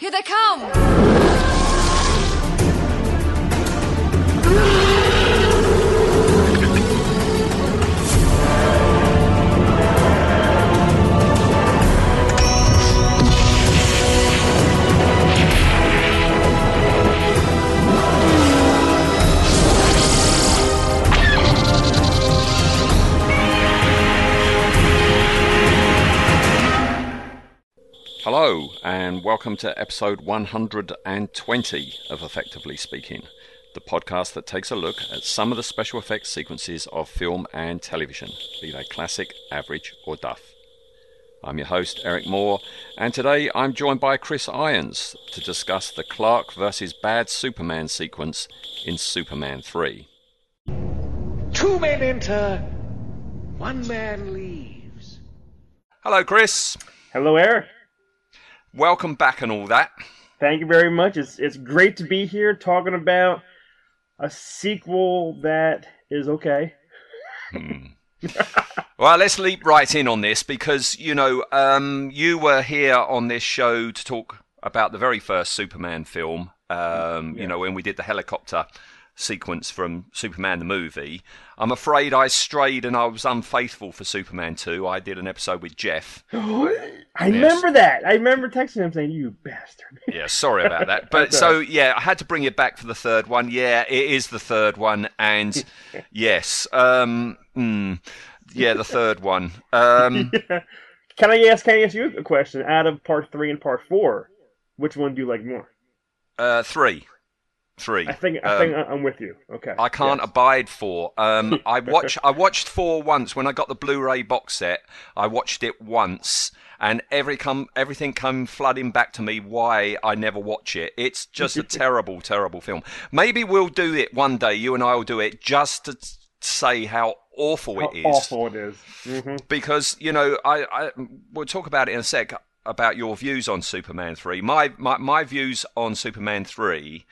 Here they come! Hello and welcome to episode 120 of Effectively Speaking, the podcast that takes a look at some of the special effects sequences of film and television, be they classic, average or duff. I'm your host Eric Moore, and today I'm joined by Chris Irons to discuss the Clark versus Bad Superman sequence in Superman 3. Two men enter, one man leaves. Hello Chris. Hello Eric. Welcome back and all that. Thank you very much. It's great to be here talking about a sequel that is okay. Well, let's leap right in on this because, you know, you were here on this show to talk about the very first Superman film, you know, when we did the helicopter sequence from Superman the movie. I'm afraid I strayed and I was unfaithful for Superman 2. I did an episode with Jeff. Remember that. I remember texting him saying, "You bastard." Yeah, sorry about that. But so, yeah, I had to bring it back for the third one. Yeah, it is the third one. And yes, yeah, the third one. Yeah. Can I ask you a question? Out of part 3 and part 4, which one do you like more? 3. I think I'm with you. Okay. I can't abide 4. I watched 4 once when I got the Blu-ray box set. I watched it once, and everything come flooding back to me why I never watch it. It's just a terrible, terrible film. Maybe we'll do it one day. You and I will do it just to say how awful it is. Mm-hmm. Because, you know, I we'll talk about it in a sec about your views on Superman 3. My views on Superman 3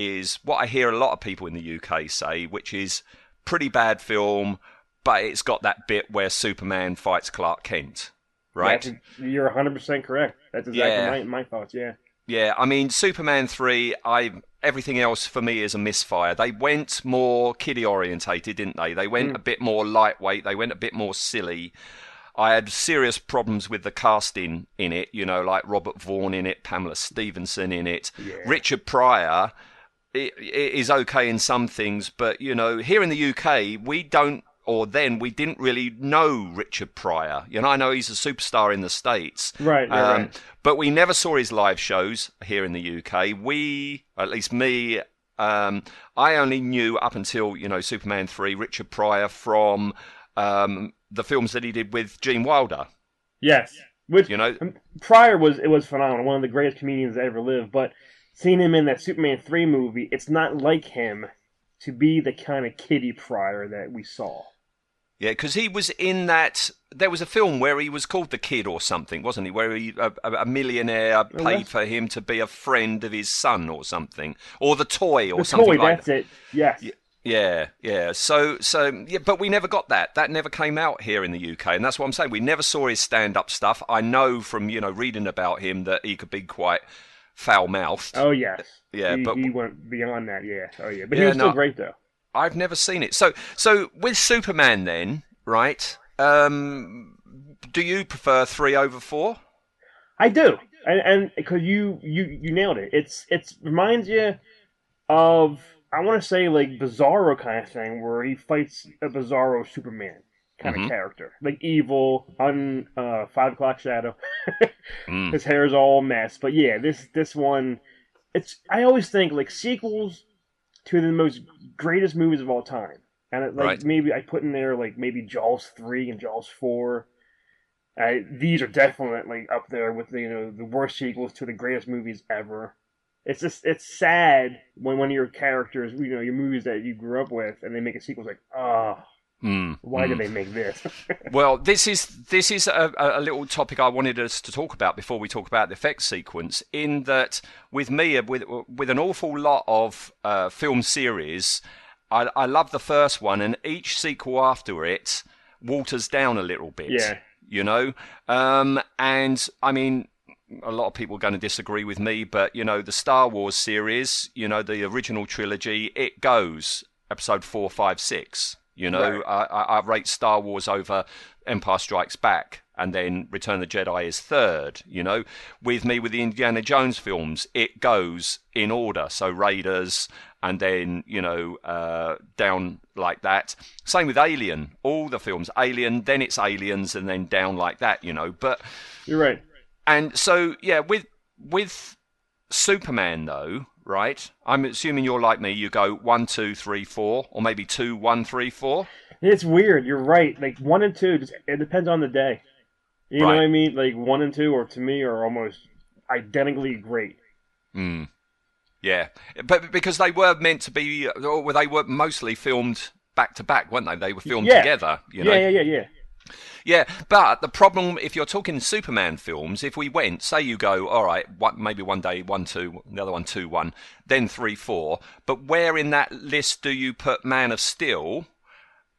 is what I hear a lot of people in the UK say, which is pretty bad film, but it's got that bit where Superman fights Clark Kent, right? You're 100% correct. That's exactly my thoughts, yeah. Yeah, I mean, Superman 3, everything else for me is a misfire. They went more kiddie-orientated, didn't they? They went a bit more lightweight. They went a bit more silly. I had serious problems with the casting in it, you know, like Robert Vaughn in it, Pamela Stevenson in it, Richard Pryor. It is okay in some things, but, you know, here in the UK, we didn't really know Richard Pryor. You know, I know he's a superstar in the States. Right, right. But we never saw his live shows here in the UK. At least me, I only knew up until, you know, Superman 3, Richard Pryor from the films that he did with Gene Wilder. Yes. Which, you know, Pryor was phenomenal, one of the greatest comedians that ever lived, but seeing him in that Superman 3 movie, it's not like him to be the kind of kiddie Pryor that we saw. Yeah, because he was in that. There was a film where he was called The Kid or something, wasn't he? Where a millionaire paid for him to be a friend of his son or something, or The Toy or something like that. That's it. Yes. Yeah. So, yeah, but we never got that. That never came out here in the UK, and that's what I'm saying. We never saw his stand-up stuff. I know from, you know, reading about him that he could be quite foul-mouthed. Oh, yes. Yeah, but he went beyond that, yeah. Oh, yeah. But he was still great, though. I've never seen it. So with Superman, then, right, do you prefer 3 over 4? I do. And because you nailed it. It reminds you of, I want to say, like, Bizarro kind of thing, where he fights a Bizarro Superman kind of character. Like, evil, 5 o'clock shadow. His hair is all messed. But yeah, this one, I always think, like, sequels to the most greatest movies of all time. And it, like, maybe I put in there, like, maybe Jaws 3 and Jaws 4. These are definitely up there with, you know, the worst sequels to the greatest movies ever. It's just, it's sad when one of your characters, you know, your movies that you grew up with, and they make a sequel, it's like, oh, why did they make this? Well, this is a little topic I wanted us to talk about before we talk about the effects sequence, in that with me, with an awful lot of film series, I love the first one, and each sequel after it waters down a little bit, you know? And, I mean, a lot of people are going to disagree with me, but, you know, the Star Wars series, you know, the original trilogy, it goes episode 4, 5, 6. You know, right. I rate Star Wars over Empire Strikes Back, and then Return of the Jedi is third. You know, with me, with the Indiana Jones films, it goes in order. So Raiders, and then, you know, down like that. Same with Alien. All the films, Alien, then it's Aliens, and then down like that, you know. But you're right. And so, yeah, with Superman, though... Right. I'm assuming you're like me. You go 1, 2, 3, 4, or maybe 2, 1, 3, 4. It's weird. You're right. Like 1 and 2, just, it depends on the day. You know what I mean? Like 1 and 2, or to me, are almost identically great. Hmm. Yeah, but because they were meant to be, or they were mostly filmed back to back, weren't they? They were filmed together. You know? Yeah. Yeah, but the problem, if you're talking Superman films, if we went, say you go, all right, maybe one day 1, 2, the other 1, 2, 1, then 3, 4, but where in that list do you put Man of Steel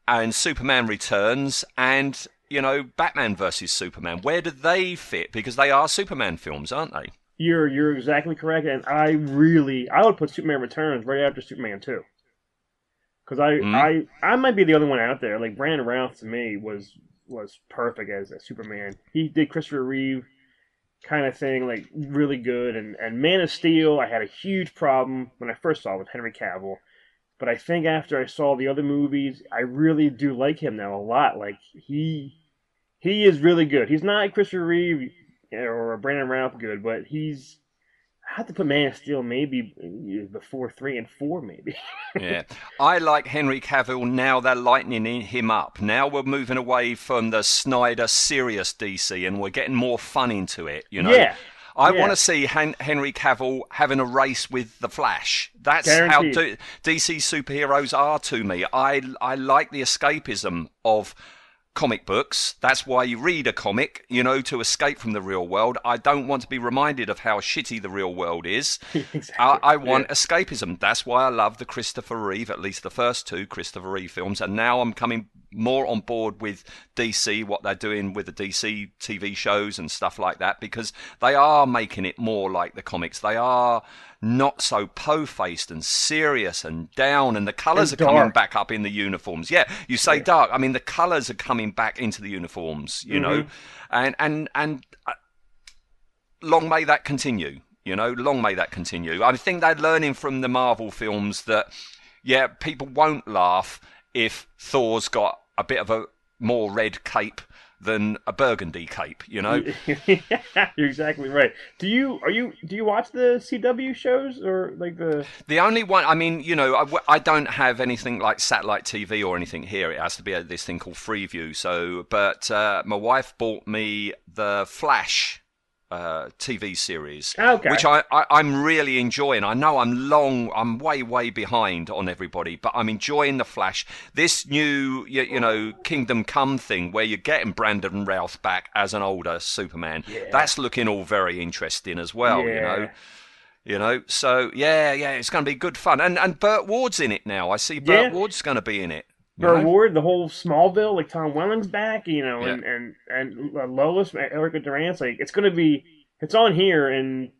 and Superman Returns and, you know, Batman versus Superman? Where do they fit? Because they are Superman films, aren't they? You're exactly correct, and I would put Superman Returns right after Superman 2. Because I might be the only one out there. Like, Brandon Routh, to me, was perfect as a Superman. He did Christopher Reeve kind of thing, like, really good. And Man of Steel, I had a huge problem when I first saw it with Henry Cavill. But I think after I saw the other movies, I really do like him now a lot. Like, he is really good. He's not Christopher Reeve or Brandon Routh good, but he's... I have to put Man of Steel maybe before 3 and 4, maybe. Yeah. I like Henry Cavill now. They're lightening him up. Now we're moving away from the Snyder serious DC, and we're getting more fun into it, you know? Yeah. I want to see Henry Cavill having a race with The Flash. That's guaranteed. How DC superheroes are to me. I like the escapism of... comic books. That's why you read a comic, you know, to escape from the real world. I don't want to be reminded of how shitty the real world is. Exactly. I want escapism. That's why I love the Christopher Reeve, at least the first 2 Christopher Reeve films. And now I'm coming more on board with DC, what they're doing with the DC TV shows and stuff like that, because they are making it more like the comics. They are not so po-faced and serious and down, and the colours are coming back up in the uniforms. Yeah, you say dark. I mean, the colours are coming back into the uniforms, you know, and long may that continue, you know, long may that continue. I think they're learning from the Marvel films that, yeah, people won't laugh if Thor's got a bit of a more red cape than a burgundy cape, you know. You're exactly right. Do you watch the CW shows, or like the only one? I mean, you know, I don't have anything like satellite TV or anything here. It has to be this thing called Freeview. So, but my wife bought me the Flash TV series, which I'm really enjoying. I know I'm way behind on everybody, but I'm enjoying the Flash. This new, you know, Kingdom Come thing where you're getting Brandon Routh back as an older Superman. Yeah. That's looking all very interesting as well. Yeah. You know. So yeah, it's going to be good fun. And Burt Ward's in it now. I see Burt Ward's going to be in it. Burt Ward, the whole Smallville, like Tom Welling's back, you know, and Lois, Erica Durant, like it's going to be, it's on here in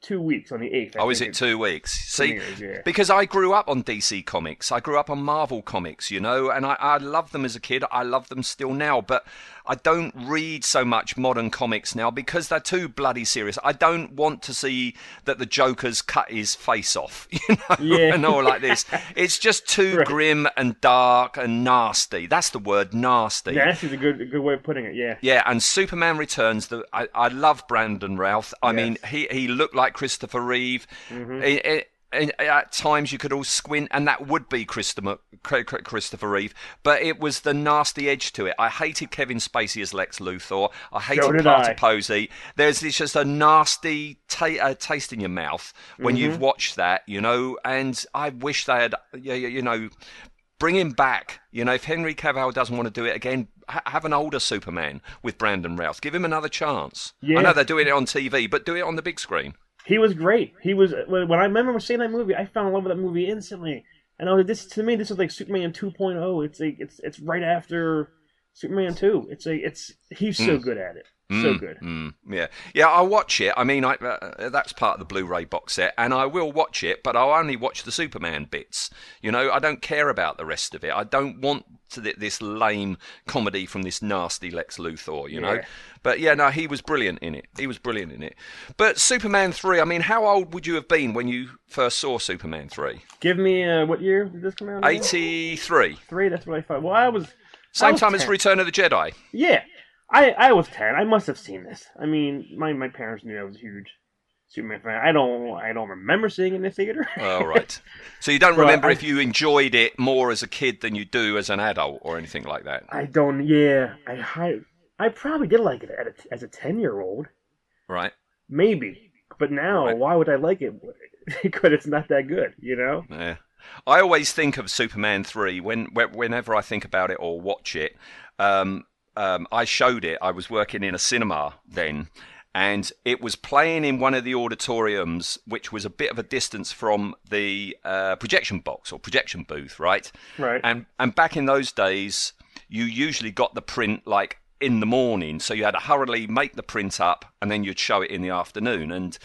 2 weeks on the 8th. Oh, is it 2 weeks? See, because I grew up on DC Comics, I grew up on Marvel Comics, you know, and I loved them as a kid, I love them still now, but I don't read so much modern comics now because they're too bloody serious. I don't want to see that the Joker's cut his face off, you know, and all like this. It's just too grim and dark and nasty. That's the word, nasty. Yeah, that's a good way of putting it, yeah. Yeah, and Superman Returns, I love Brandon Routh. I mean, he looked like Christopher Reeve. Mm-hmm. At times you could all squint, and that would be Christopher Reeve, but it was the nasty edge to it. I hated Kevin Spacey as Lex Luthor. I hated Parker Posey. It's just a nasty taste in your mouth when you've watched that, you know, and I wish they had, you know, bring him back. You know, if Henry Cavill doesn't want to do it again, have an older Superman with Brandon Routh. Give him another chance. Yeah. I know they're doing it on TV, but do it on the big screen. He was great. He was, when I remember seeing that movie, I fell in love with that movie instantly. And I was like, this is like Superman 2.0. It's right after Superman 2. It's he's so good at it. So good. Yeah, I'll watch it. I mean, that's part of the Blu-ray box set, and I will watch it, but I'll only watch the Superman bits. You know, I don't care about the rest of it. I don't want this lame comedy from this nasty Lex Luthor, you know? But yeah, no, he was brilliant in it. But Superman 3, I mean, how old would you have been when you first saw Superman 3? Give me, what year did this come out? 83. That's what I thought. Well, I was... Same time as Return of the Jedi. Yeah. I was 10. I must have seen this. I mean, my parents knew I was a huge Superman fan. I don't remember seeing it in the theater. Oh, right. So you don't remember if you enjoyed it more as a kid than you do as an adult or anything like that? I don't, yeah. I probably did like it as a 10-year-old. Right. Maybe. But now, why would I like it? Because it's not that good, you know? Yeah. I always think of Superman 3 whenever I think about it or watch it. I showed it. I was working in a cinema then, and it was playing in one of the auditoriums, which was a bit of a distance from the projection box or projection booth, right? Right. And back in those days, you usually got the print like in the morning, so you had to hurriedly make the print up, and then you'd show it in the afternoon. And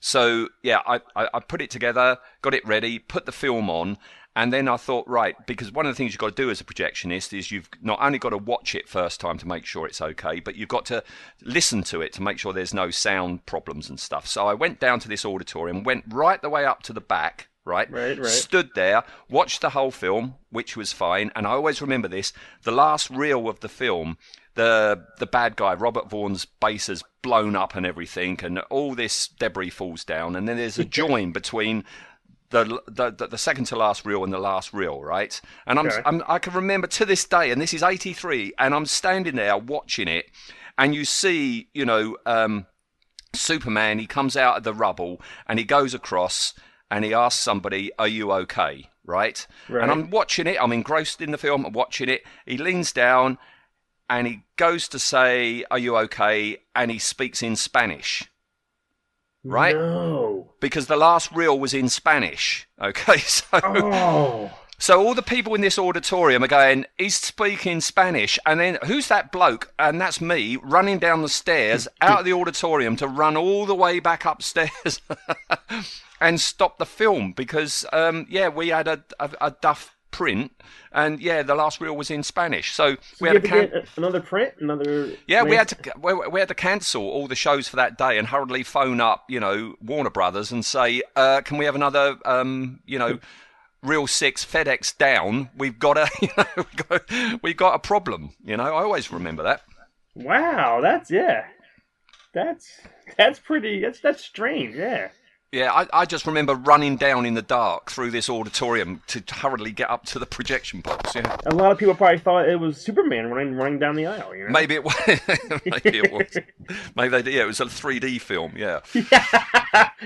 so, yeah, I put it together, got it ready, put the film on. And then I thought, right, because one of the things you've got to do as a projectionist is you've not only got to watch it first time to make sure it's okay, but you've got to listen to it to make sure there's no sound problems and stuff. So I went down to this auditorium, went right the way up to the back, right? Stood there, watched the whole film, which was fine. And I always remember this, the last reel of the film, the bad guy, Robert Vaughn's base is blown up and everything, and all this debris falls down. And then there's a join between... The second to last reel and the last reel, right? And I can remember to this day, and this is 83, and I'm standing there watching it, and you see, you know, Superman, he comes out of the rubble, and he goes across, and he asks somebody, "Are you okay?" Right? And I'm watching it, I'm engrossed in the film, I'm watching it, he leans down, and he goes to say, "Are you okay?" and he speaks in Spanish. Right? No. Because the last reel was in Spanish. Okay, so so all the people in this auditorium are going, "He's speaking Spanish," and then who's that bloke? And that's me running down the stairs out of the auditorium to run all the way back upstairs and stop the film because we had a duff print, and the last reel was in Spanish, so we had to get another print, we had to cancel all the shows for that day and hurriedly phone up, you know, Warner Brothers and say, can we have another reel 6 FedEx down, we've got a problem, you know. I always remember that. Wow, that's pretty, that's strange. Yeah, I just remember running down in the dark through this auditorium to hurriedly get up to the projection box. Yeah, a lot of people probably thought it was Superman running down the aisle. You know? Maybe it was. It was a 3D film. Yeah, it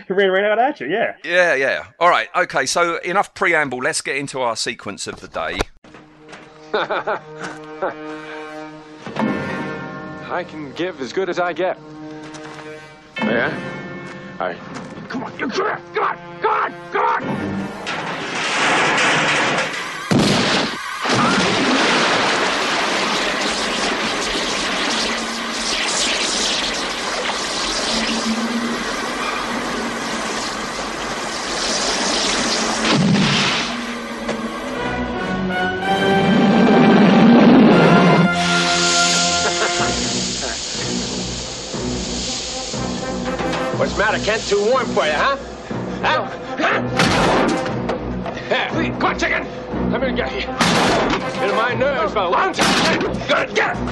ran right out at you. Yeah. All right. Okay. So enough preamble. Let's get into our sequence of the day. I can give as good as I get. Yeah. All right. Come on, come on! What's the matter? Can't too warm for you, huh? Huh? Come on, chicken! Let me get you. Into my nerves for a long time. Good, get it!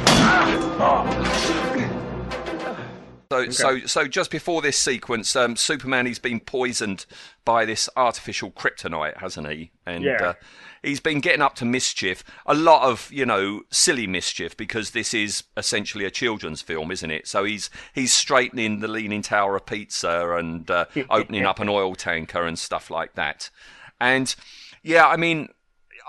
So just before this sequence, Superman, he's been poisoned by this artificial kryptonite, hasn't he? And he's been getting up to mischief, a lot of, you know, silly mischief, because this is essentially a children's film, isn't it? So he's straightening the Leaning Tower of Pizza and opening up an oil tanker and stuff like that. And, yeah, I mean,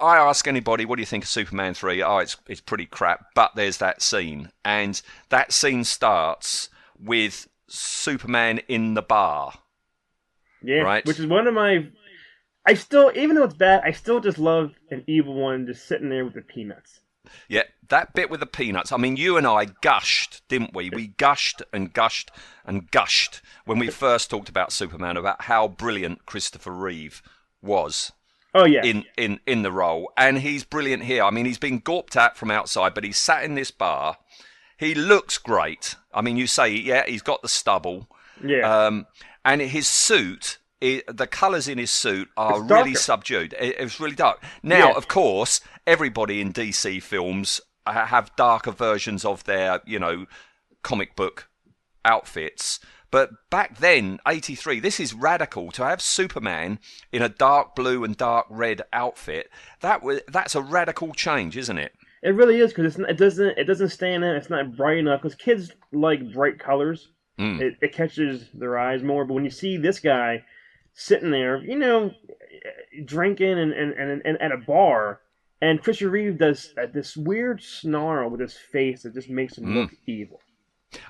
I ask anybody, what do you think of Superman 3? Oh, it's pretty crap, but there's that scene. And that scene starts with Superman in the bar. Yeah, right? Which is one of my... I still, even though it's bad, I still just love an evil one just sitting there with the peanuts. Yeah, that bit with the peanuts. I mean, you and I gushed, didn't we? We gushed and gushed and gushed when we first talked about Superman, about how brilliant Christopher Reeve was. Oh, yeah. In the role. And he's brilliant here. I mean, he's been gawped at from outside, but he's sat in this bar. He looks great. I mean, you say, yeah, he's got the stubble. Yeah. And his suit, the colours in his suit are really subdued. It's really dark. Now, yeah. Of course, everybody in DC films have darker versions of their, you know, comic book outfits. But back then, 83, this is radical. To have Superman in a dark blue and dark red outfit, that's a radical change, isn't it? It really is, because it doesn't stand out. It's not bright enough, because kids like bright colors. Mm. It catches their eyes more. But when you see this guy sitting there, you know, drinking and at a bar, and Christopher Reeve does this weird snarl with his face that just makes him look evil.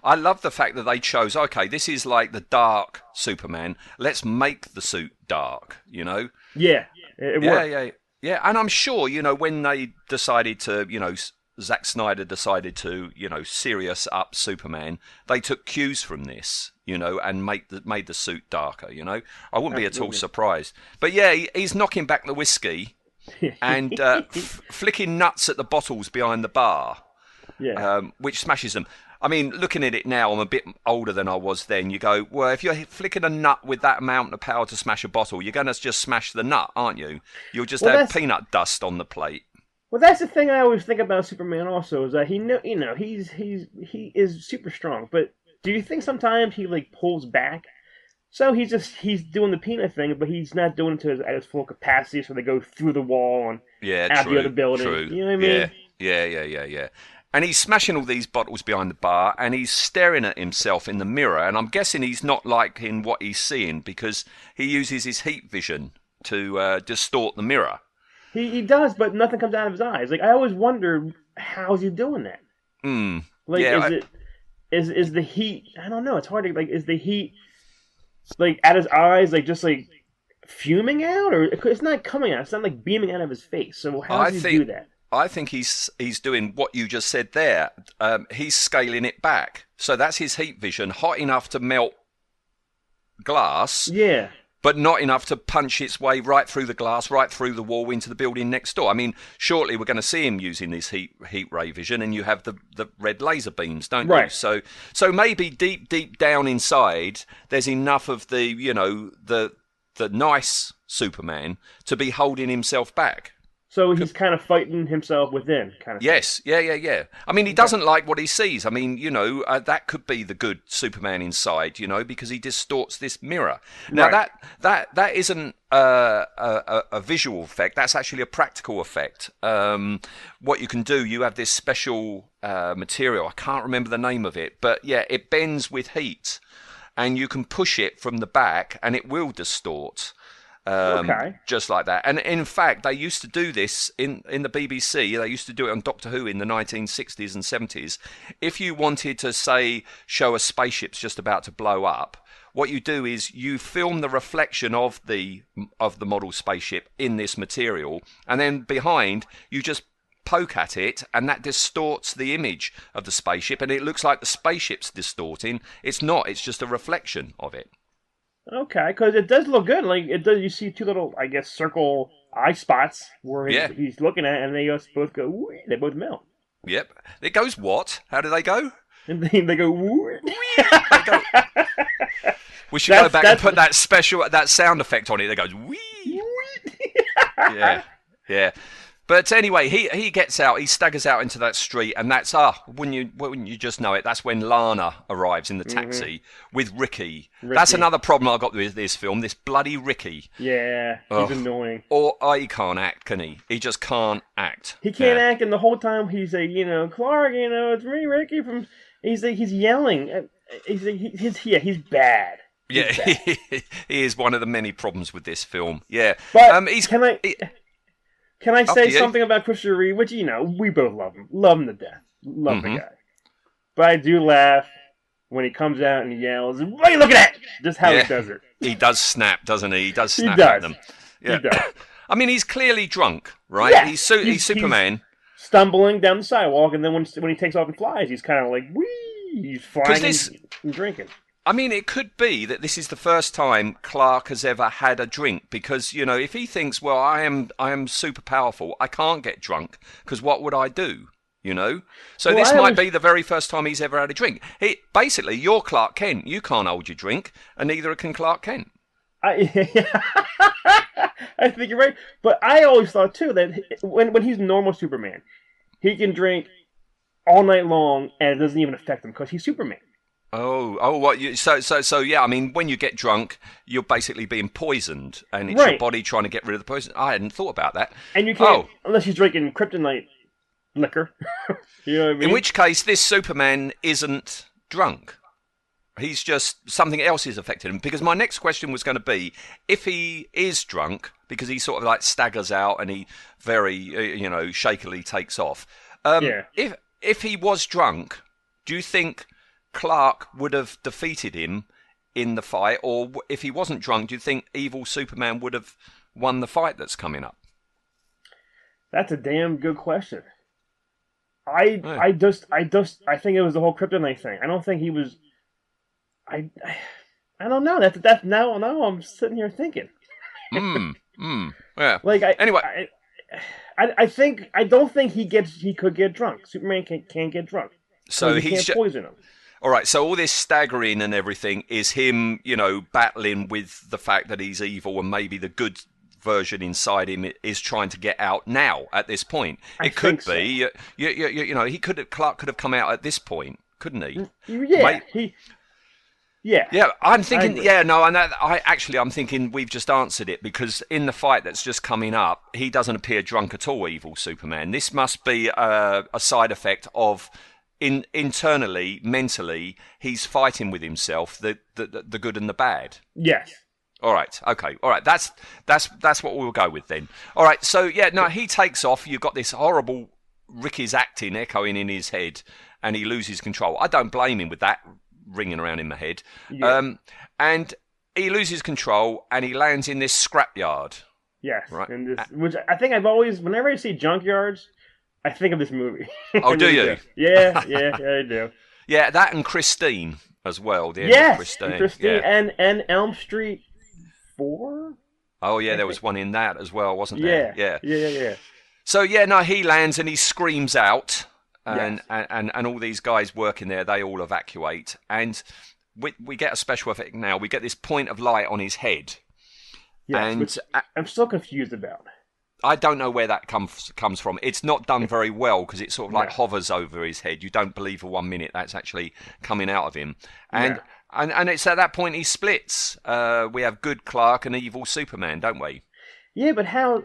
I love the fact that they chose, okay, this is like the dark Superman. Let's make the suit dark, you know? Yeah, it worked. Yeah. And I'm sure, you know, when they decided to, you know, Zack Snyder decided to, you know, serious up Superman, they took cues from this, you know, and made the suit darker, you know? I wouldn't be at all surprised. But yeah, he's knocking back the whiskey and flicking nuts at the bottles behind the bar, which smashes them. I mean, looking at it now, I'm a bit older than I was then. You go, well, if you're flicking a nut with that amount of power to smash a bottle, you're going to just smash the nut, aren't you? You'll just have peanut dust on the plate. Well, that's the thing I always think about Superman also, is that he is super strong. But do you think sometimes he, like, pulls back? So he's doing the peanut thing, but he's not doing it at his full capacity, so they go through the wall and out the other building. True. You know what I mean? Yeah. And he's smashing all these bottles behind the bar, and he's staring at himself in the mirror. And I'm guessing he's not liking what he's seeing, because he uses his heat vision to distort the mirror. He does, but nothing comes out of his eyes. Like, I always wonder, how's he doing that? Mm. Like, yeah, is the heat? I don't know. It's hard to, like, is the heat, like, at his eyes, like, just like fuming out, or it's not coming out? It's not like beaming out of his face. So how does he do that? I think he's doing what you just said there. He's scaling it back. So that's his heat vision, hot enough to melt glass, but not enough to punch its way right through the glass, right through the wall, into the building next door. I mean, shortly we're going to see him using this heat ray vision, and you have the red laser beams, don't you? So maybe deep down inside, there's enough of the, you know, the nice Superman to be holding himself back. So he's kind of fighting himself within, kind of. Yes, yeah. I mean, he doesn't like what he sees. I mean, you know, that could be the good Superman inside, you know, because he distorts this mirror. Now, that isn't a visual effect. That's actually a practical effect. What you can do, you have this special material. I can't remember the name of it, but yeah, it bends with heat, and you can push it from the back, and it will distort. Just like that. And in fact, they used to do this in the BBC. They used to do it on Doctor Who in the 1960s and 70s. If you wanted to, say, show a spaceship's just about to blow up, what you do is you film the reflection of the model spaceship in this material, and then behind you just poke at it, and that distorts the image of the spaceship, and it looks like the spaceship's distorting. It's not. It's just a reflection of it. Okay, because it does look good. Like, it does. You see two little, I guess, circle eye spots where he's looking at, and they both go. Wee, they both melt. Yep. It goes what? How do they go? And they go. Wee. They go. We should go back and put that special sound effect on it. That goes. Wee. Yeah. But anyway, he gets out. He staggers out into that street, and that's wouldn't you just know it? That's when Lana arrives in the taxi with Ricky. That's another problem I got with this film. This bloody Ricky. Yeah, he's annoying. He can't act, can he? He just can't act. He can't act, and the whole time he's like, you know, Clark, you know, it's me, Ricky. From he's like, he's yelling. He's like, he's bad. He's bad. He is one of the many problems with this film. Yeah, but Can I say something about Christopher Reeve? Which, you know, we both love him. Love him to death. Love the guy. But I do laugh when he comes out and yells, "What are you looking at?" Just how he does it. He does snap, doesn't he? He does snap at them. Yeah. He does. I mean, he's clearly drunk, right? Yeah. He's Superman. stumbling down the sidewalk, and then when he takes off and flies, he's kind of like, whee! He's flying and drinking. I mean, it could be that this is the first time Clark has ever had a drink, because, you know, if he thinks, well, I am super powerful, I can't get drunk, because what would I do? You know? So well, this might be the very first time he's ever had a drink. Basically, you're Clark Kent. You can't hold your drink, and neither can Clark Kent. I think you're right. But I always thought, too, that when he's normal Superman, he can drink all night long, and it doesn't even affect him, because he's Superman. So yeah, I mean, when you get drunk, you're basically being poisoned, and it's right. Your body trying to get rid of the poison. I hadn't thought about that. And you can't, unless you're drinking kryptonite liquor. You know what I mean? In which case, this Superman isn't drunk. He's just, something else has affected him. Because my next question was going to be, if he is drunk, because he sort of like staggers out and he very, you know, shakily takes off. If he was drunk, do you think Clark would have defeated him in the fight, or if he wasn't drunk, do you think evil Superman would have won the fight that's coming up? That's a damn good question. I think it was the whole kryptonite thing. I don't think he was. I don't know. That's now I'm sitting here thinking. Yeah. Like anyway. I don't think he could get drunk. Superman can't get drunk. So he can't poison him. All right, so all this staggering and everything is him, you know, battling with the fact that he's evil, and maybe the good version inside him is trying to get out now at this point. You know, Clark could have come out at this point, couldn't he? I'm thinking we've just answered it, because in the fight that's just coming up, he doesn't appear drunk at all, evil Superman. This must be a side effect of... Internally, mentally, he's fighting with himself, the good and the bad. Yes. All right. Okay. All right. That's what we'll go with then. All right. So yeah, no, he takes off. You've got this horrible Ricky's acting echoing in his head, and he loses control. I don't blame him with that ringing around in my head. Yeah. And he loses control, and he lands in this scrapyard. Yes. Right. Which I think I've always, whenever I see junkyards, I think of this movie. Oh, do you? Yeah, I do. Yeah, that and Christine as well. Christine. And Elm Street 4? Oh, yeah, there was one in that as well, wasn't there? Yeah. So, yeah, no, he lands and he screams out, and all these guys working there, they all evacuate. And we get a special effect now. We get this point of light on his head. Yeah, and I'm still confused about. I don't know where that comes from. It's not done very well, because it sort of like hovers over his head. You don't believe for 1 minute that's actually coming out of him. And it's at that point he splits. We have good Clark and evil Superman, don't we? Yeah, but how?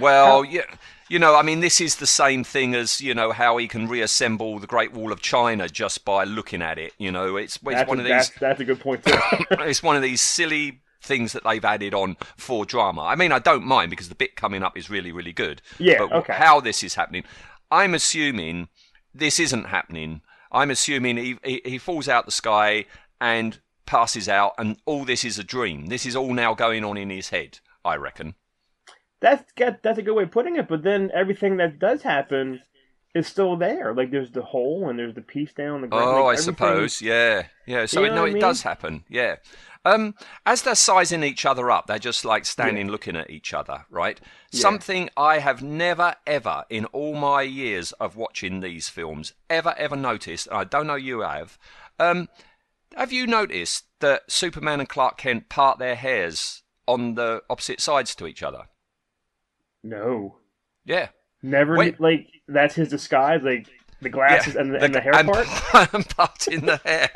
Well, yeah, you know, I mean, this is the same thing as, you know, how he can reassemble the Great Wall of China just by looking at it. You know, it's one of these. That's a good point too. It's one of these silly things that they've added on for drama. I mean, I don't mind, because the bit coming up is really, really good. Yeah, but how this is happening, I'm assuming this isn't happening. I'm assuming he falls out the sky and passes out, and all this is a dream. This is all now going on in his head, I reckon. That's a good way of putting it, but then everything that does happen is still there. Like, there's the hole, and there's the piece down the ground. Oh, like, I suppose, yeah. Yeah, so it does happen, yeah. As they're sizing each other up, they're just like standing looking at each other, right? Yeah. Something I have never, ever, in all my years of watching these films, ever noticed, and I don't know you have. Have you noticed that Superman and Clark Kent part their hairs on the opposite sides to each other? No. Yeah. Never, like, that's his disguise, like... The glasses and the hair part? And part in the hair.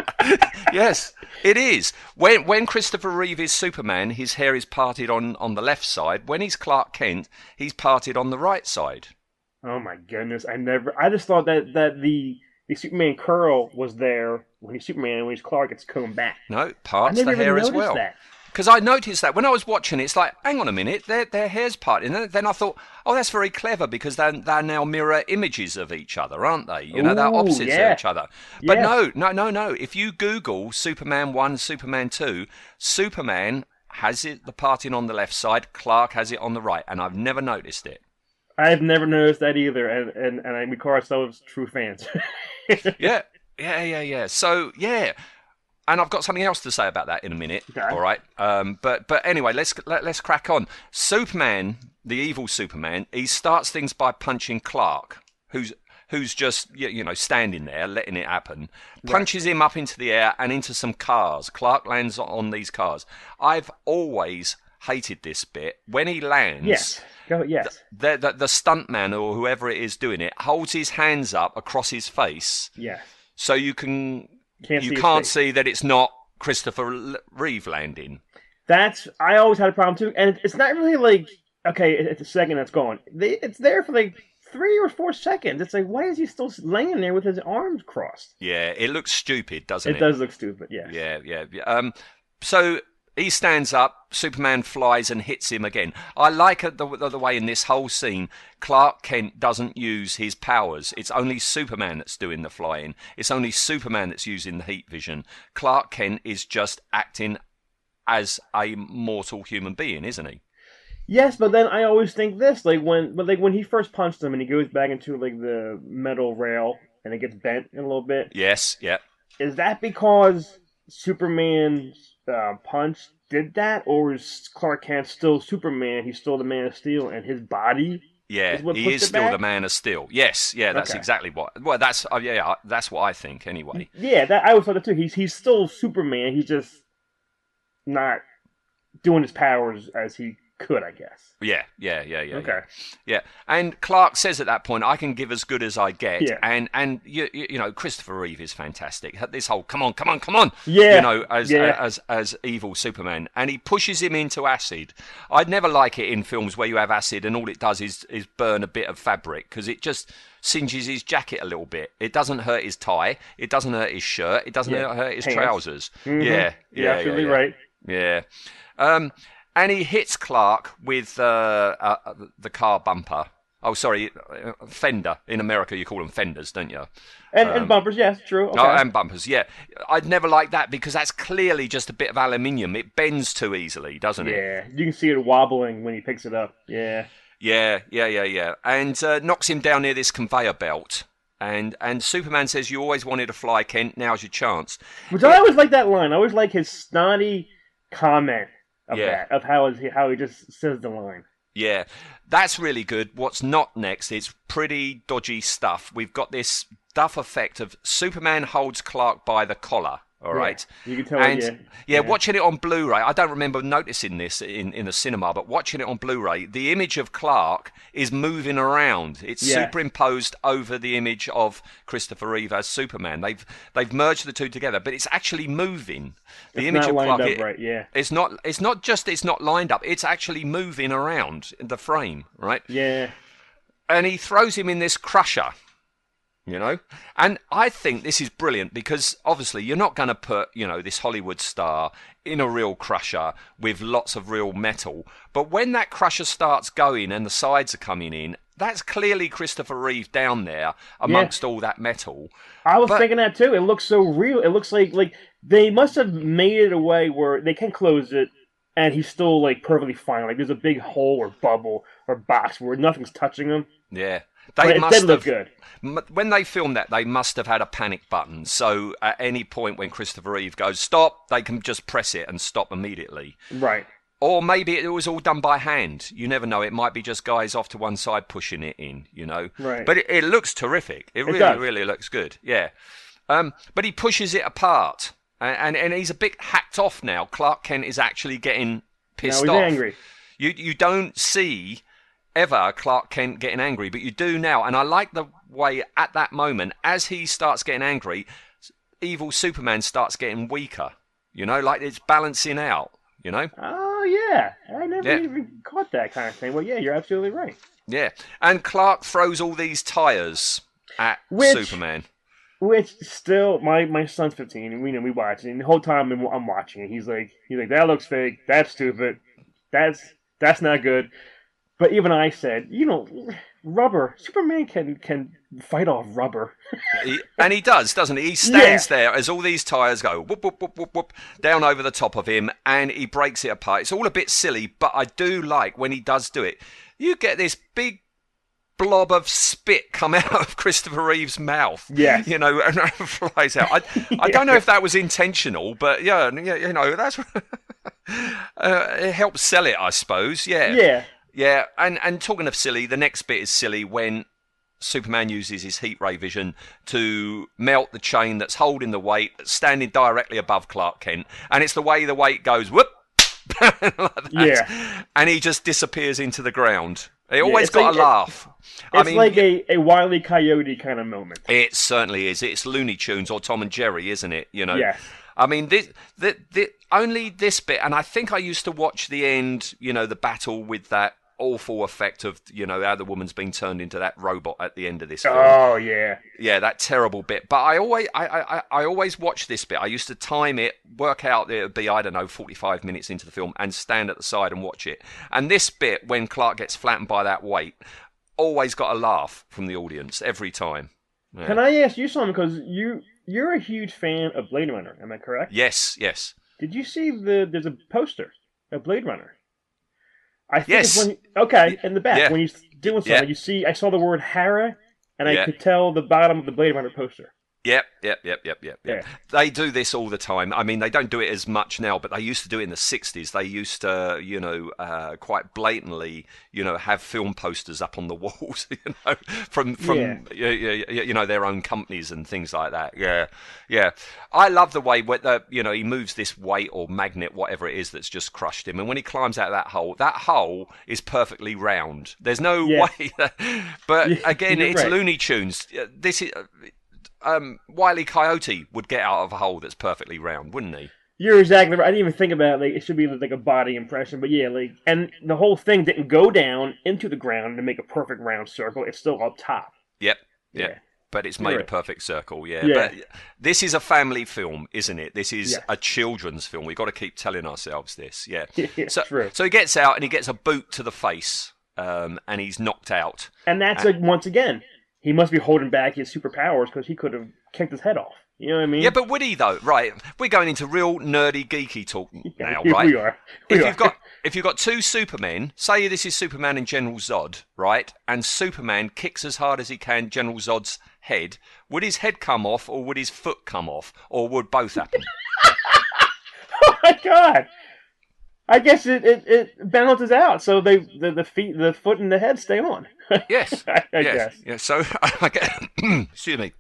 Yes, it is. When Christopher Reeve is Superman, his hair is parted on the left side. When he's Clark Kent, he's parted on the right side. Oh, my goodness. I just thought that the Superman curl was there when he's Superman, and when he's Clark, it's combed back. No, parts the hair as well. Because I noticed that when I was watching it, it's like, hang on a minute, their hair's parted. And then I thought, oh, that's very clever, because they're now mirror images of each other, aren't they? You know, they're opposites of each other. But no. If you Google Superman 1, Superman 2, Superman has it the parting on the left side, Clark has it on the right, and I've never noticed it. I've never noticed that either, and we call ourselves true fans. Yeah. So, yeah. And I've got something else to say about that in a minute. Okay. All right. But anyway, let's crack on. Superman, the evil Superman, he starts things by punching Clark, who's just standing there letting it happen. Punches him up into the air and into some cars. Clark lands on these cars. I've always hated this bit when he lands. Yes. The stuntman or whoever it is doing it holds his hands up across his face. Yeah. So you can. You can't see that it's not Christopher Reeve landing. I always had a problem too, and it's not really like, okay, it's a second that's gone. It's there for like 3 or 4 seconds. It's like, why is he still laying there with his arms crossed? Yeah, it looks stupid, doesn't it? It does look stupid, yes. Yeah. So he stands up, Superman flies and hits him again. I like the way in this whole scene, Clark Kent doesn't use his powers. It's only Superman that's doing the flying. It's only Superman that's using the heat vision. Clark Kent is just acting as a mortal human being, isn't he? Yes, but then I always think this, when he first punched him and he goes back into like the metal rail and it gets bent in a little bit. Yes, yeah. Is that because Superman's punch did that, or is Clark Kent still Superman? He's still the Man of Steel, and his body. Yeah, he is still the Man of Steel. Yes, yeah, that's exactly what. Well, that's that's what I think anyway. Yeah, I always thought it too. He's still Superman. He's just not doing his powers as he could, I guess. Yeah. Okay. Yeah, and Clark says at that point, "I can give as good as I get," and you know, Christopher Reeve is fantastic. This whole come on, yeah, as evil Superman, and he pushes him into acid. I'd never like it in films where you have acid and all it does is burn a bit of fabric, because it just singes his jacket a little bit. It doesn't hurt his tie. It doesn't hurt his shirt. It doesn't hurt his trousers. Mm-hmm. Yeah, absolutely right. Yeah. And he hits Clark with the car bumper. Oh, sorry, fender. In America, you call them fenders, don't you? And bumpers, yes, true. Okay. Oh, and bumpers, yeah. I'd never like that, because that's clearly just a bit of aluminium. It bends too easily, doesn't it? Yeah, you can see it wobbling when he picks it up, yeah. Yeah. And knocks him down near this conveyor belt. And Superman says, "You always wanted to fly, Kent. Now's your chance." I always like that line. I always like his snotty comment. Of how he just says the line. Yeah, that's really good. What's not next is pretty dodgy stuff. We've got this duff effect of Superman holds Clark by the collar. All right, you can tell. And watching it on Blu-ray, I don't remember noticing this in the cinema, but watching it on Blu-ray, the image of Clark is moving around. It's superimposed over the image of Christopher Reeve as Superman. They've merged the two together, but it's actually moving. The image of Clark, it's not lined up. It's actually moving around the frame, right? Yeah. And he throws him in this crusher. You know, and I think this is brilliant, because obviously you're not going to put, this Hollywood star in a real crusher with lots of real metal. But when that crusher starts going and the sides are coming in, that's clearly Christopher Reeve down there amongst all that metal. I was thinking that too. It looks so real. It looks like they must have made it a way where they can close it and he's still like perfectly fine. Like there's a big hole or bubble or box where nothing's touching him. Yeah. They must have, look good. When they filmed that, they must have had a panic button. So at any point when Christopher Reeve goes, stop, they can just press it and stop immediately. Right. Or maybe it was all done by hand. You never know. It might be just guys off to one side pushing it in, Right. But it looks terrific. It really looks good. Yeah. But he pushes it apart. And he's a bit hacked off now. Clark Kent is actually getting pissed off. He's angry. You don't see ever Clark Kent getting angry, but you do now. And I like the way at that moment, as he starts getting angry, evil Superman starts getting weaker. Like it's balancing out, Oh, yeah. I never even caught that kind of thing. Well, yeah, you're absolutely right. Yeah. And Clark throws all these tires at Superman. Which still, my son's 15, and we watch it. And the whole time I'm watching it, he's like, that looks fake. That's stupid. That's not good. But even I said, rubber. Superman can fight off rubber. And he does, doesn't he? He stands there as all these tyres go whoop, whoop, whoop, whoop, whoop, down over the top of him, and he breaks it apart. It's all a bit silly, but I do like when he does do it. You get this big blob of spit come out of Christopher Reeve's mouth. Yeah, you know, and flies out. I don't know if that was intentional, but yeah, you know, that's it helps sell it, I suppose. Yeah. And talking of silly, the next bit is silly when Superman uses his heat ray vision to melt the chain that's holding the weight, standing directly above Clark Kent, and it's the way the weight goes whoop like that. Yeah, and he just disappears into the ground. It always got like, a laugh. I mean, like a Wile E. Coyote kind of moment. It certainly is. It's Looney Tunes or Tom and Jerry, isn't it? You know. Yeah. I mean, only this bit, and I think I used to watch the end. You know, the battle with that awful effect of, you know, how the woman's been turned into that robot at the end of this film. Oh yeah. Yeah, that terrible bit. But I always watch this bit. I used to time it, work out it would be, I don't know, 45 minutes into the film, and stand at the side and watch it. And this bit when Clark gets flattened by that weight, always got a laugh from the audience every time. Yeah. Can I ask you something, because you're a huge fan of Blade Runner, am I correct? Yes. Did you see there's a poster of Blade Runner? I think it's when in the back when he's doing something, you see. I saw the word Hera, and I could tell the bottom of the Blade Runner poster. Yep. They do this all the time. I mean, they don't do it as much now, but they used to do it in the 60s. They used to, you know, quite blatantly, you know, have film posters up on the walls, you know, from their own companies and things like that. Yeah. I love the way, you know, he moves this weight or magnet, whatever it is, that's just crushed him. And when he climbs out of that hole is perfectly round. There's no way. But again, it's right. Looney Tunes. This is... Wile E. Coyote would get out of a hole that's perfectly round, wouldn't he? You're exactly right. I didn't even think about it. Like, it should be like a body impression, but yeah, like, and the whole thing didn't go down into the ground to make a perfect round circle. It's still up top. Yep. Yeah. But it's made a perfect circle, yeah. But this is a family film, isn't it? This is a children's film. We've got to keep telling ourselves this, So he gets out and he gets a boot to the face, and he's knocked out. And that's like, once again... He must be holding back his superpowers because he could have kicked his head off. You know what I mean? Yeah, but would he though? Right, we're going into real nerdy, geeky talk now, right? We are. If you've got two Supermen, say this is Superman and General Zod, right? And Superman kicks as hard as he can General Zod's head. Would his head come off, or would his foot come off, or would both happen? Oh my God! I guess it balances out, so the foot and the head stay on. Yes. I guess. Yeah. So I guess, excuse me.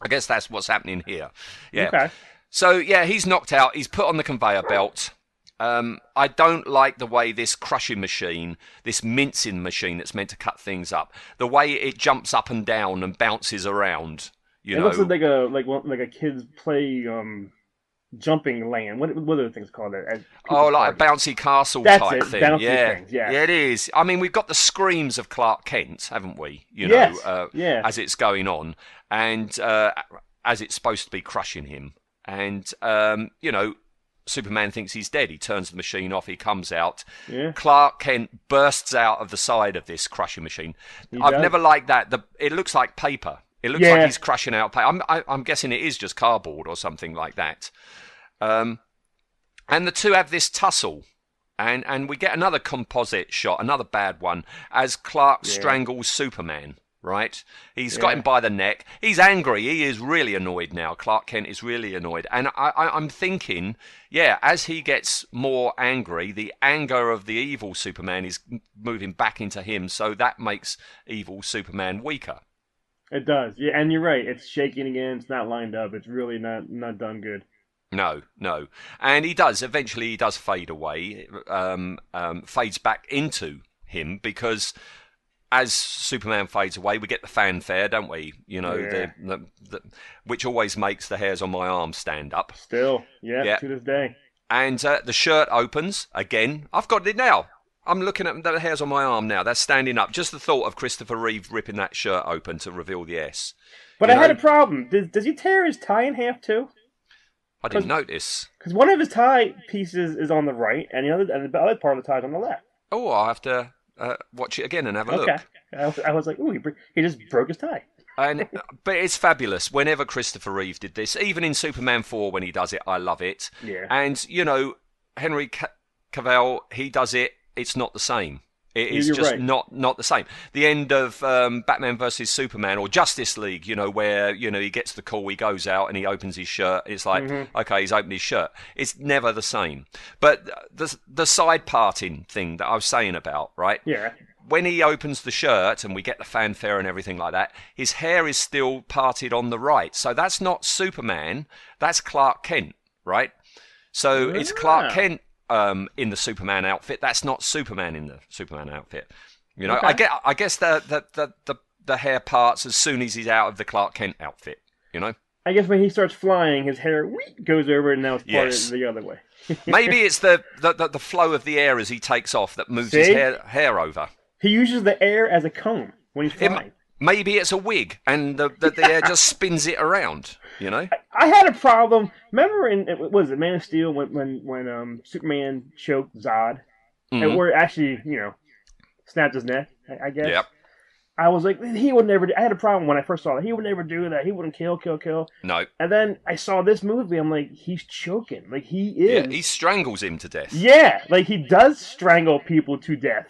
I guess that's what's happening here. Yeah. Okay. So yeah, he's knocked out. He's put on the conveyor belt. I don't like the way this crushing machine, this mincing machine that's meant to cut things up, the way it jumps up and down and bounces around. You know, looks like a kid's play. Jumping land. What are the things called? Like a bouncy castle type thing. Bouncy things. It is. I mean, we've got the screams of Clark Kent, haven't we? You know, as it's going on, and as it's supposed to be crushing him, and you know, Superman thinks he's dead. He turns the machine off. He comes out. Yeah. Clark Kent bursts out of the side of this crushing machine. I've never liked that. It looks like paper. It looks like he's crushing out. I'm guessing it is just cardboard or something like that. And the two have this tussle. And we get another composite shot, another bad one, as Clark strangles Superman, right? He's got him by the neck. He's angry. He is really annoyed now. Clark Kent is really annoyed. And I'm thinking, as he gets more angry, the anger of the evil Superman is moving back into him. So that makes evil Superman weaker. It does, yeah, and you're right. It's shaking again. It's not lined up. It's really not done good. No. And he does. Eventually, he does fade away, fades back into him, because as Superman fades away, we get the fanfare, don't we? You know, which always makes the hairs on my arm stand up. Still, to this day. And the shirt opens again. I've got it now. I'm looking at the hairs on my arm now. That's standing up. Just the thought of Christopher Reeve ripping that shirt open to reveal the S. But I had a problem. Does he tear his tie in half too? I didn't notice. Because one of his tie pieces is on the right, and the other part of the tie is on the left. Oh, I'll have to watch it again and have a look. I was like, ooh, he just broke his tie. But it's fabulous. Whenever Christopher Reeve did this, even in Superman 4 when he does it, I love it. Yeah. And, you know, Henry Cavill, he does it. It's not the same. It is just right. not the same. The end of Batman versus Superman or Justice League, you know, where, you know, he gets the call, he goes out and he opens his shirt. It's like, okay, he's opened his shirt. It's never the same. But the side parting thing that I was saying about, right? Yeah. When he opens the shirt and we get the fanfare and everything like that, his hair is still parted on the right. So that's not Superman. That's Clark Kent, right? So it's Clark Kent. In the Superman outfit, that's not Superman in the Superman outfit. You know, I guess the hair parts as soon as he's out of the Clark Kent outfit. You know, I guess when he starts flying, his hair goes over and now it's parted the other way. Maybe it's the flow of the air as he takes off that moves his hair over. He uses the air as a comb when he's flying. Maybe it's a wig and the air just spins it around. You know, I had a problem. Remember, Man of Steel when Superman choked Zod, and where actually, you know, snapped his neck. I guess. Yep. I was like, he would never. I had a problem when I first saw that. He would never do that. He wouldn't kill. No. And then I saw this movie. I'm like, he's choking. Like he is. Yeah, he strangles him to death. Yeah, like he does strangle people to death.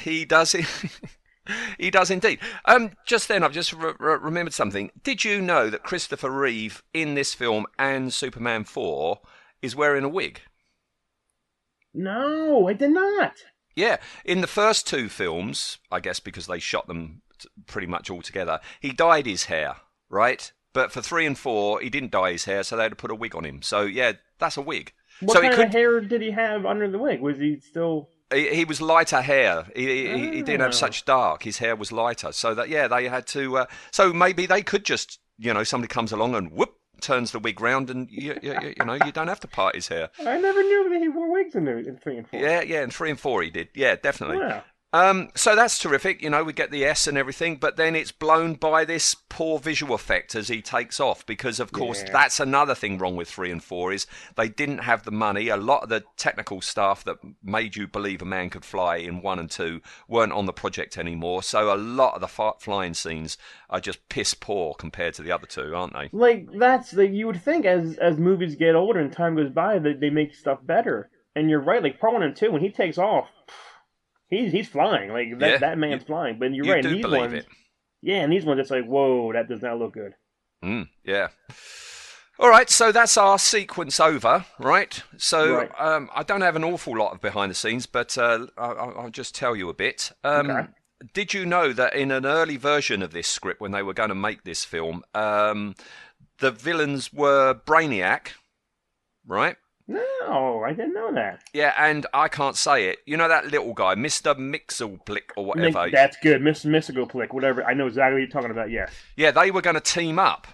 he does it. He does indeed. Just then, I've just remembered something. Did you know that Christopher Reeve in this film and Superman 4 is wearing a wig? No, I did not. Yeah, in the first two films, I guess because they shot them pretty much all together, he dyed his hair, right? But for 3 and 4, he didn't dye his hair, so they had to put a wig on him. So, yeah, that's a wig. What kind of hair did he have under the wig? Was he still... He was lighter hair. He didn't have such dark. His hair was lighter. So that they had to. So maybe they could just, you know, somebody comes along and whoop turns the wig round, and you know, you don't have to part his hair. I never knew that he wore wigs in 3 and 4. Yeah, in 3 and 4 he did. Yeah, definitely. Wow. So that's terrific. You know, we get the S and everything, but then it's blown by this poor visual effect as he takes off because, of course, that's another thing wrong with 3 and 4 is they didn't have the money. A lot of the technical stuff that made you believe a man could fly in 1 and 2 weren't on the project anymore. So a lot of the flying scenes are just piss poor compared to the other two, aren't they? Like, you would think as movies get older and time goes by that they make stuff better. And you're right, like, Part 1 and 2, when he takes off... He's flying. Like, that man's flying. But you're right. You do these believe ones, it. Yeah, and these ones, it's like, whoa, that does not look good. Yeah. All right, so that's our sequence over, right? So I don't have an awful lot of behind the scenes, but I'll just tell you a bit. Did you know that in an early version of this script, when they were going to make this film, the villains were Brainiac, right? No, I didn't know that. Yeah, and I can't say it. You know that little guy, Mr. Mxyzptlk or whatever. That's good, Mr. Mxyzptlk, whatever. I know exactly what you're talking about. Yeah. Yeah, they were going to team up.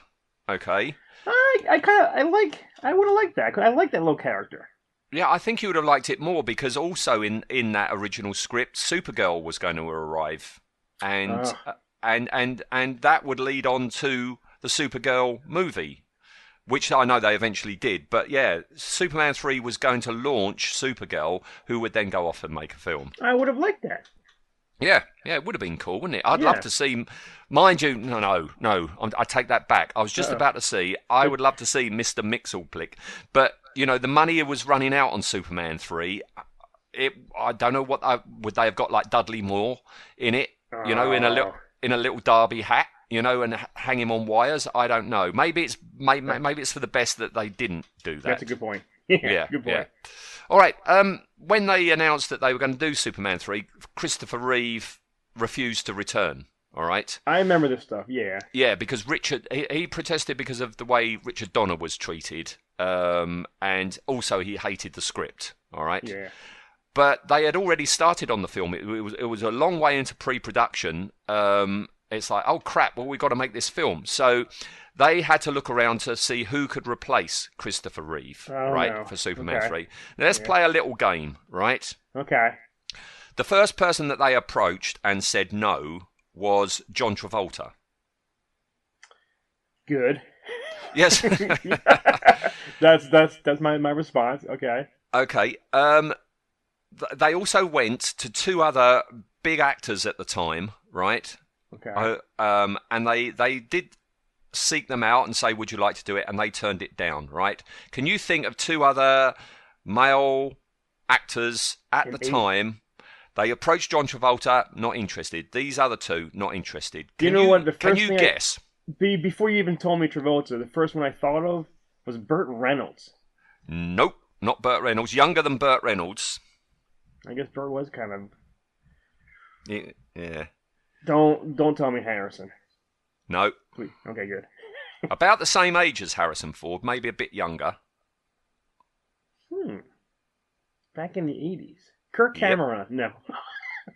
Okay. I would have liked that. I like that little character. Yeah, I think you would have liked it more because also in that original script, Supergirl was going to arrive, and that would lead on to the Supergirl movie. Which I know they eventually did, but yeah, Superman 3 was going to launch Supergirl, who would then go off and make a film. I would have liked that. Yeah, it would have been cool, wouldn't it? I'd love to see, mind you, no, I take that back. I was just about to see, I would love to see Mr. Mxyzptlk, but, you know, the money was running out on Superman 3. I don't know would they have got, like, Dudley Moore in it, you know, in a little derby hat? You know, and hang him on wires. I don't know. Maybe it's for the best that they didn't do that. That's a good point. Yeah, good point. Yeah. All right. When they announced that they were going to do Superman 3, Christopher Reeve refused to return. All right. I remember this stuff. Yeah. Yeah, because Richard he protested because of the way Richard Donner was treated, and also he hated the script. All right. Yeah. But they had already started on the film. It was a long way into pre-production. It's like, oh, crap, well, we've got to make this film. So they had to look around to see who could replace Christopher Reeve, for Superman 3. Now, let's play a little game, right? Okay. The first person that they approached and said no was John Travolta. Good. Yes. That's my response. Okay. Okay. They also went to two other big actors at the time, right? Okay. And they did seek them out and say, would you like to do it? And they turned it down, right? Can you think of two other male actors at the time They approached John Travolta, not interested. These other two, not interested. Can you know what? The first can you thing guess? Before you even told me Travolta, the first one I thought of was Burt Reynolds. Nope, not Burt Reynolds. Younger than Burt Reynolds. I guess Burt was kind of... Yeah. Don't tell me Harrison. No. Please. Okay, good. About the same age as Harrison Ford, maybe a bit younger. Back in the 80s. Kirk Cameron. Yep. No.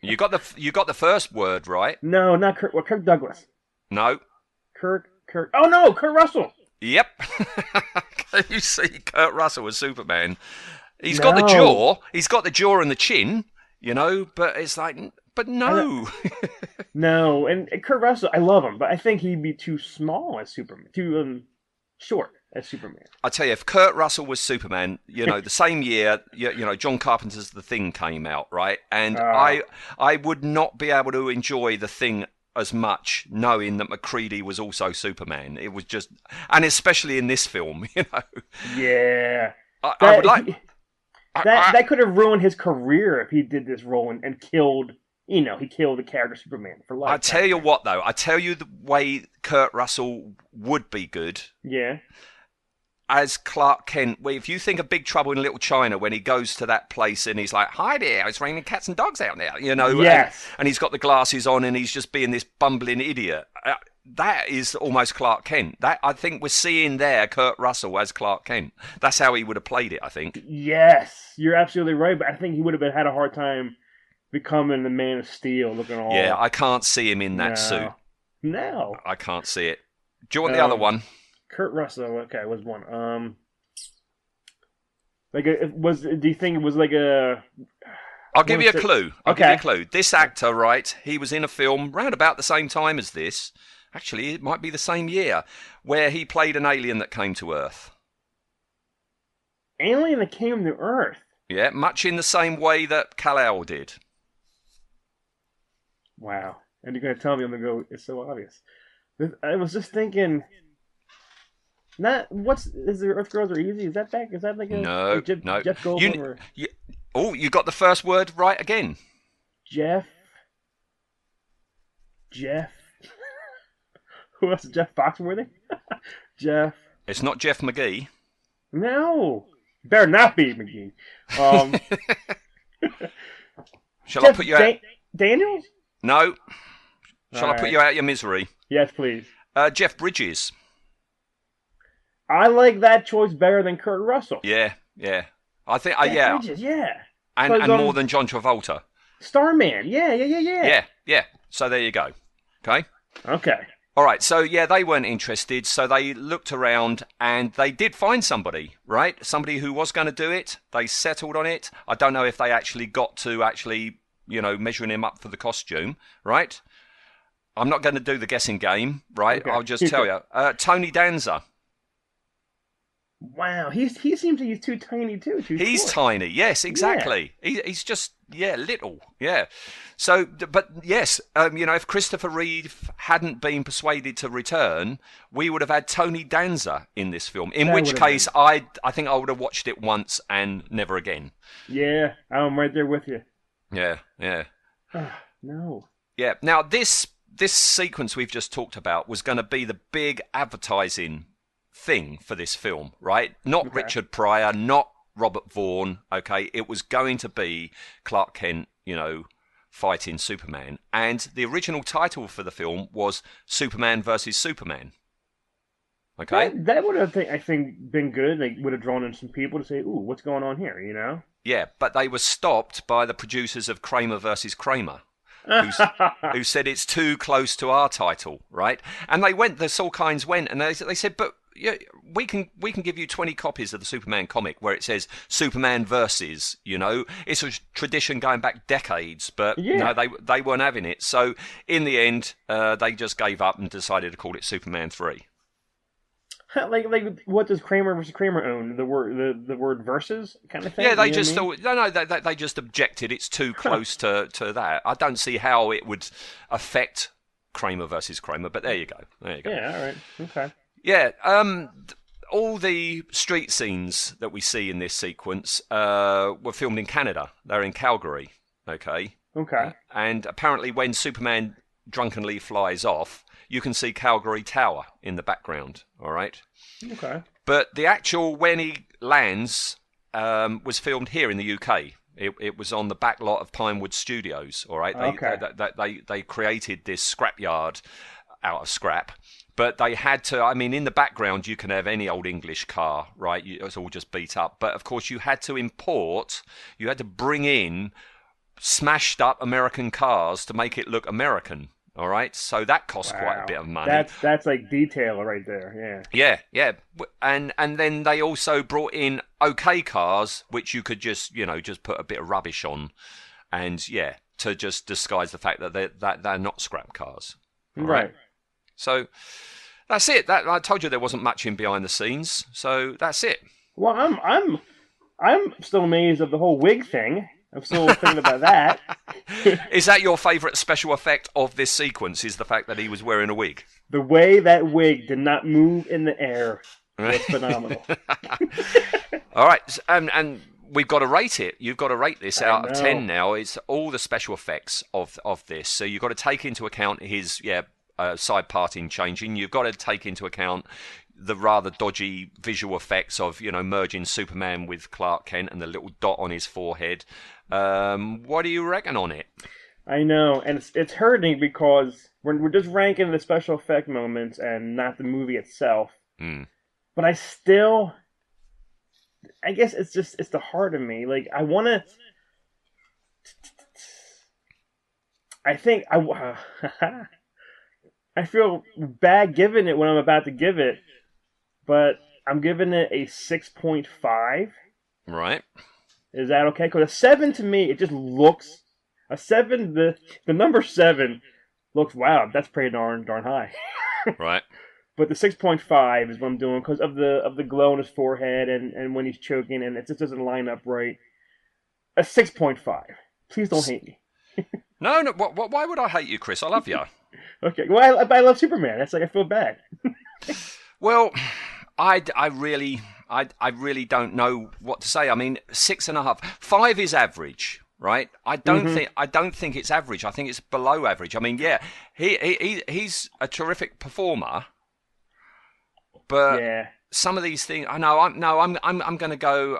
you got the first word right. No, not Kirk. Well, Kirk Douglas. No. Kirk. Oh no, Kurt Russell. Yep. Can you see Kurt Russell as Superman? He's got the jaw. He's got the jaw and the chin. You know, but it's like, but no. No, and Kurt Russell, I love him, but I think he'd be too small as Superman, too short as Superman. I tell you, if Kurt Russell was Superman, you know, the same year, you know, John Carpenter's The Thing came out, right? And I would not be able to enjoy The Thing as much knowing that MacReady was also Superman. It was just, and especially in this film, you know. Yeah. I would like... That could have ruined his career if he did this role and killed, you know, he killed the character Superman for life. I tell you what, though. I tell you the way Kurt Russell would be good. Yeah. As Clark Kent, if you think of Big Trouble in Little China, when he goes to that place and he's like, hi there, it's raining cats and dogs out now, you know. Yes. And he's got the glasses on and he's just being this bumbling idiot. That is almost Clark Kent. That I think we're seeing there Kurt Russell as Clark Kent. That's how he would have played it, I think. Yes, you're absolutely right, but I think he would have had a hard time becoming the Man of Steel looking all... Yeah, I can't see him in that suit. No. I can't see it. Do you want the other one? Kurt Russell, okay, was one. Do you think it was like a... I'll give you a clue. This actor, right, he was in a film round about the same time as this. Actually, it might be the same year, where he played an alien that came to Earth. Alien that came to Earth? Yeah, much in the same way that Kal-El did. Wow. And you're going to tell me, I'm going to go, it's so obvious. I was just thinking, is the Earth Girls Are Easy? Is that like a... No, no. Jeff Goldblum or... you got the first word right again. Jeff. Who else? Jeff Foxworthy? Jeff. It's not Jeff McGee. No. Better not be McGee. Shall Jeff I put you out? Daniels? No. Shall I put you out of your misery? Yes, please. Jeff Bridges. I like that choice better than Kurt Russell. Yeah. I think, yeah. Bridges, yeah. And more than John Travolta. Starman. Yeah. Yeah. So there you go. Okay. All right, so yeah, they weren't interested, so they looked around and they did find somebody, right? Somebody who was going to do it. They settled on it. I don't know if they actually got to you know, measuring him up for the costume, right? I'm not going to do the guessing game, right? Okay. I'll just tell you. Tony Danza. Wow, he seems like he's too tiny too. He's tiny, yes, exactly. Yeah. He's just, little, yeah. So, but yes, you know, if Christopher Reeve hadn't been persuaded to return, we would have had Tony Danza in this film, in which case I think I would have watched it once and never again. Yeah, I'm right there with you. Yeah. No. Yeah, now this sequence we've just talked about was going to be the big advertising thing for this film, right? Not Richard Pryor, not Robert Vaughn, okay? It was going to be Clark Kent, you know, fighting Superman. And the original title for the film was Superman versus Superman. Okay? That would have, I think, been good. They would have drawn in some people to say, ooh, what's going on here, you know? Yeah, but they were stopped by the producers of Kramer versus Kramer. who said it's too close to our title, right? And the Salkinds went, and they said, but yeah, we can give you 20 copies of the Superman comic where it says Superman versus, you know. It's a tradition going back decades, but no, they weren't having it. So in the end, they just gave up and decided to call it Superman 3. Like, what does Kramer versus Kramer own? The word versus kind of thing. Yeah, they just thought, they just objected. It's too close to that. I don't see how it would affect Kramer versus Kramer. But there you go. Yeah, all right, okay. Yeah, all the street scenes that we see in this sequence were filmed in Canada. They're in Calgary, okay? Okay. And apparently when Superman drunkenly flies off, you can see Calgary Tower in the background, all right? Okay. But the actual when he lands was filmed here in the UK. It was on the back lot of Pinewood Studios, all right? They created this scrapyard out of scrap. But they had to, I mean, in the background, you can have any old English car, right? It's all just beat up. But, of course, you had to bring in smashed up American cars to make it look American, all right? So that cost quite a bit of money. That's like detail right there, yeah. Yeah, yeah. And then they also brought in okay cars, which you could just put a bit of rubbish on and, yeah, to just disguise the fact that they're not scrap cars. Right. So that's it. I told you there wasn't much in behind the scenes. So that's it. Well, I'm still amazed of the whole wig thing. I'm still thinking about that. Is that your favorite special effect of this sequence? Is the fact that he was wearing a wig? The way that wig did not move in the air was phenomenal. All right, and we've got to rate it. You've got to rate this out of 10 now. It's all the special effects of this. So you've got to take into account his side parting changing. You've got to take into account the rather dodgy visual effects of merging Superman with Clark Kent and the little dot on his forehead. What do you reckon on it? I know, and it's hurting because we're just ranking the special effect moments and not the movie itself. Mm. But I guess it's the heart of me. Like I want to. I think I. I feel bad giving it when I'm about to give it, but I'm giving it a 6.5. Right. Is that okay? Because a 7 to me, it just looks... A 7, the number 7 looks, wow, that's pretty darn high. Right. But the 6.5 is what I'm doing because of the glow on his forehead and when he's choking, and it just doesn't line up right. A 6.5. Please don't hate me. No. Why would I hate you, Chris? I love you. Okay, well, I love Superman. That's like I feel bad. Well, I really don't know what to say. I mean, 6.5, 5 is average, right? I don't think it's average. I think it's below average. I mean, yeah, he's a terrific performer, but some of these things. I'm going to go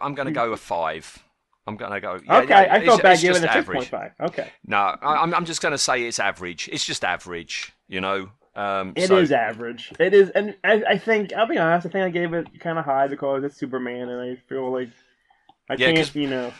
a 5. I'm gonna go. Yeah, okay, I felt bad giving it 6.5. Okay. No, I'm just gonna say it's average. It's just average, It is average. It is, and I think I'll be honest. I think I gave it kind of high because it's Superman, and I feel like I can't.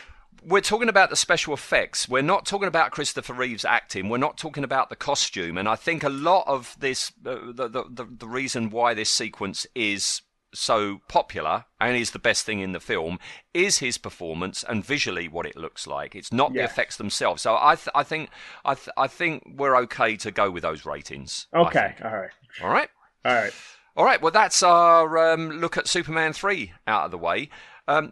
We're talking about the special effects. We're not talking about Christopher Reeve's acting. We're not talking about the costume. And I think a lot of this, the reason why this sequence is so popular and is the best thing in the film is his performance and visually what it looks like. It's not the effects themselves. So I think we're okay to go with those ratings. Okay, all right. Well, that's our look at Superman 3 out of the way.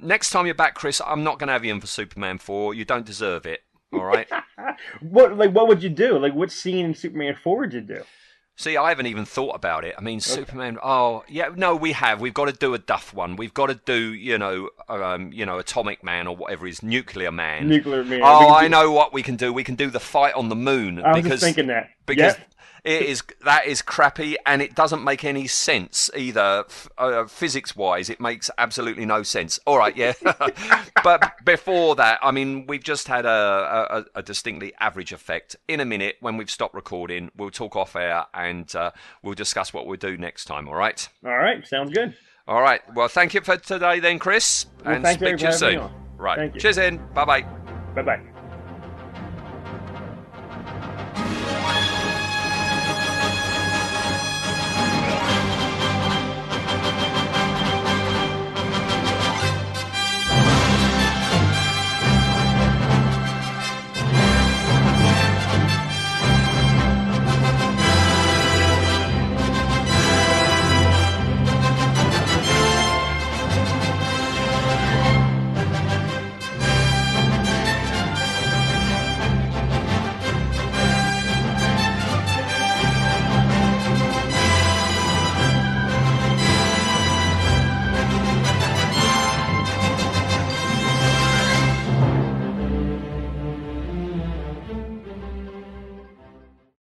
Next time you're back, Chris, I'm not going to have you in for Superman 4. You don't deserve it. All right. What would you do? Like what scene in Superman 4 would you do? See, I haven't even thought about it. I mean, okay. Superman. Oh, yeah. No, we have. We've got to do a Duff one. We've got to do, Atomic Man or whatever it is, Nuclear Man. Nuclear Man. Oh, I know what we can do. We can do the fight on the moon. I was just thinking that. Because that is crappy, and it doesn't make any sense either. Physics-wise, it makes absolutely no sense. All right, yeah. But before that, I mean, we've just had a distinctly average effect. In a minute, when we've stopped recording, we'll talk off air and we'll discuss what we'll do next time, all right? All right, sounds good. All right, well, thank you for today then, Chris, and speak to you soon. Right, cheers then, bye-bye. Bye-bye.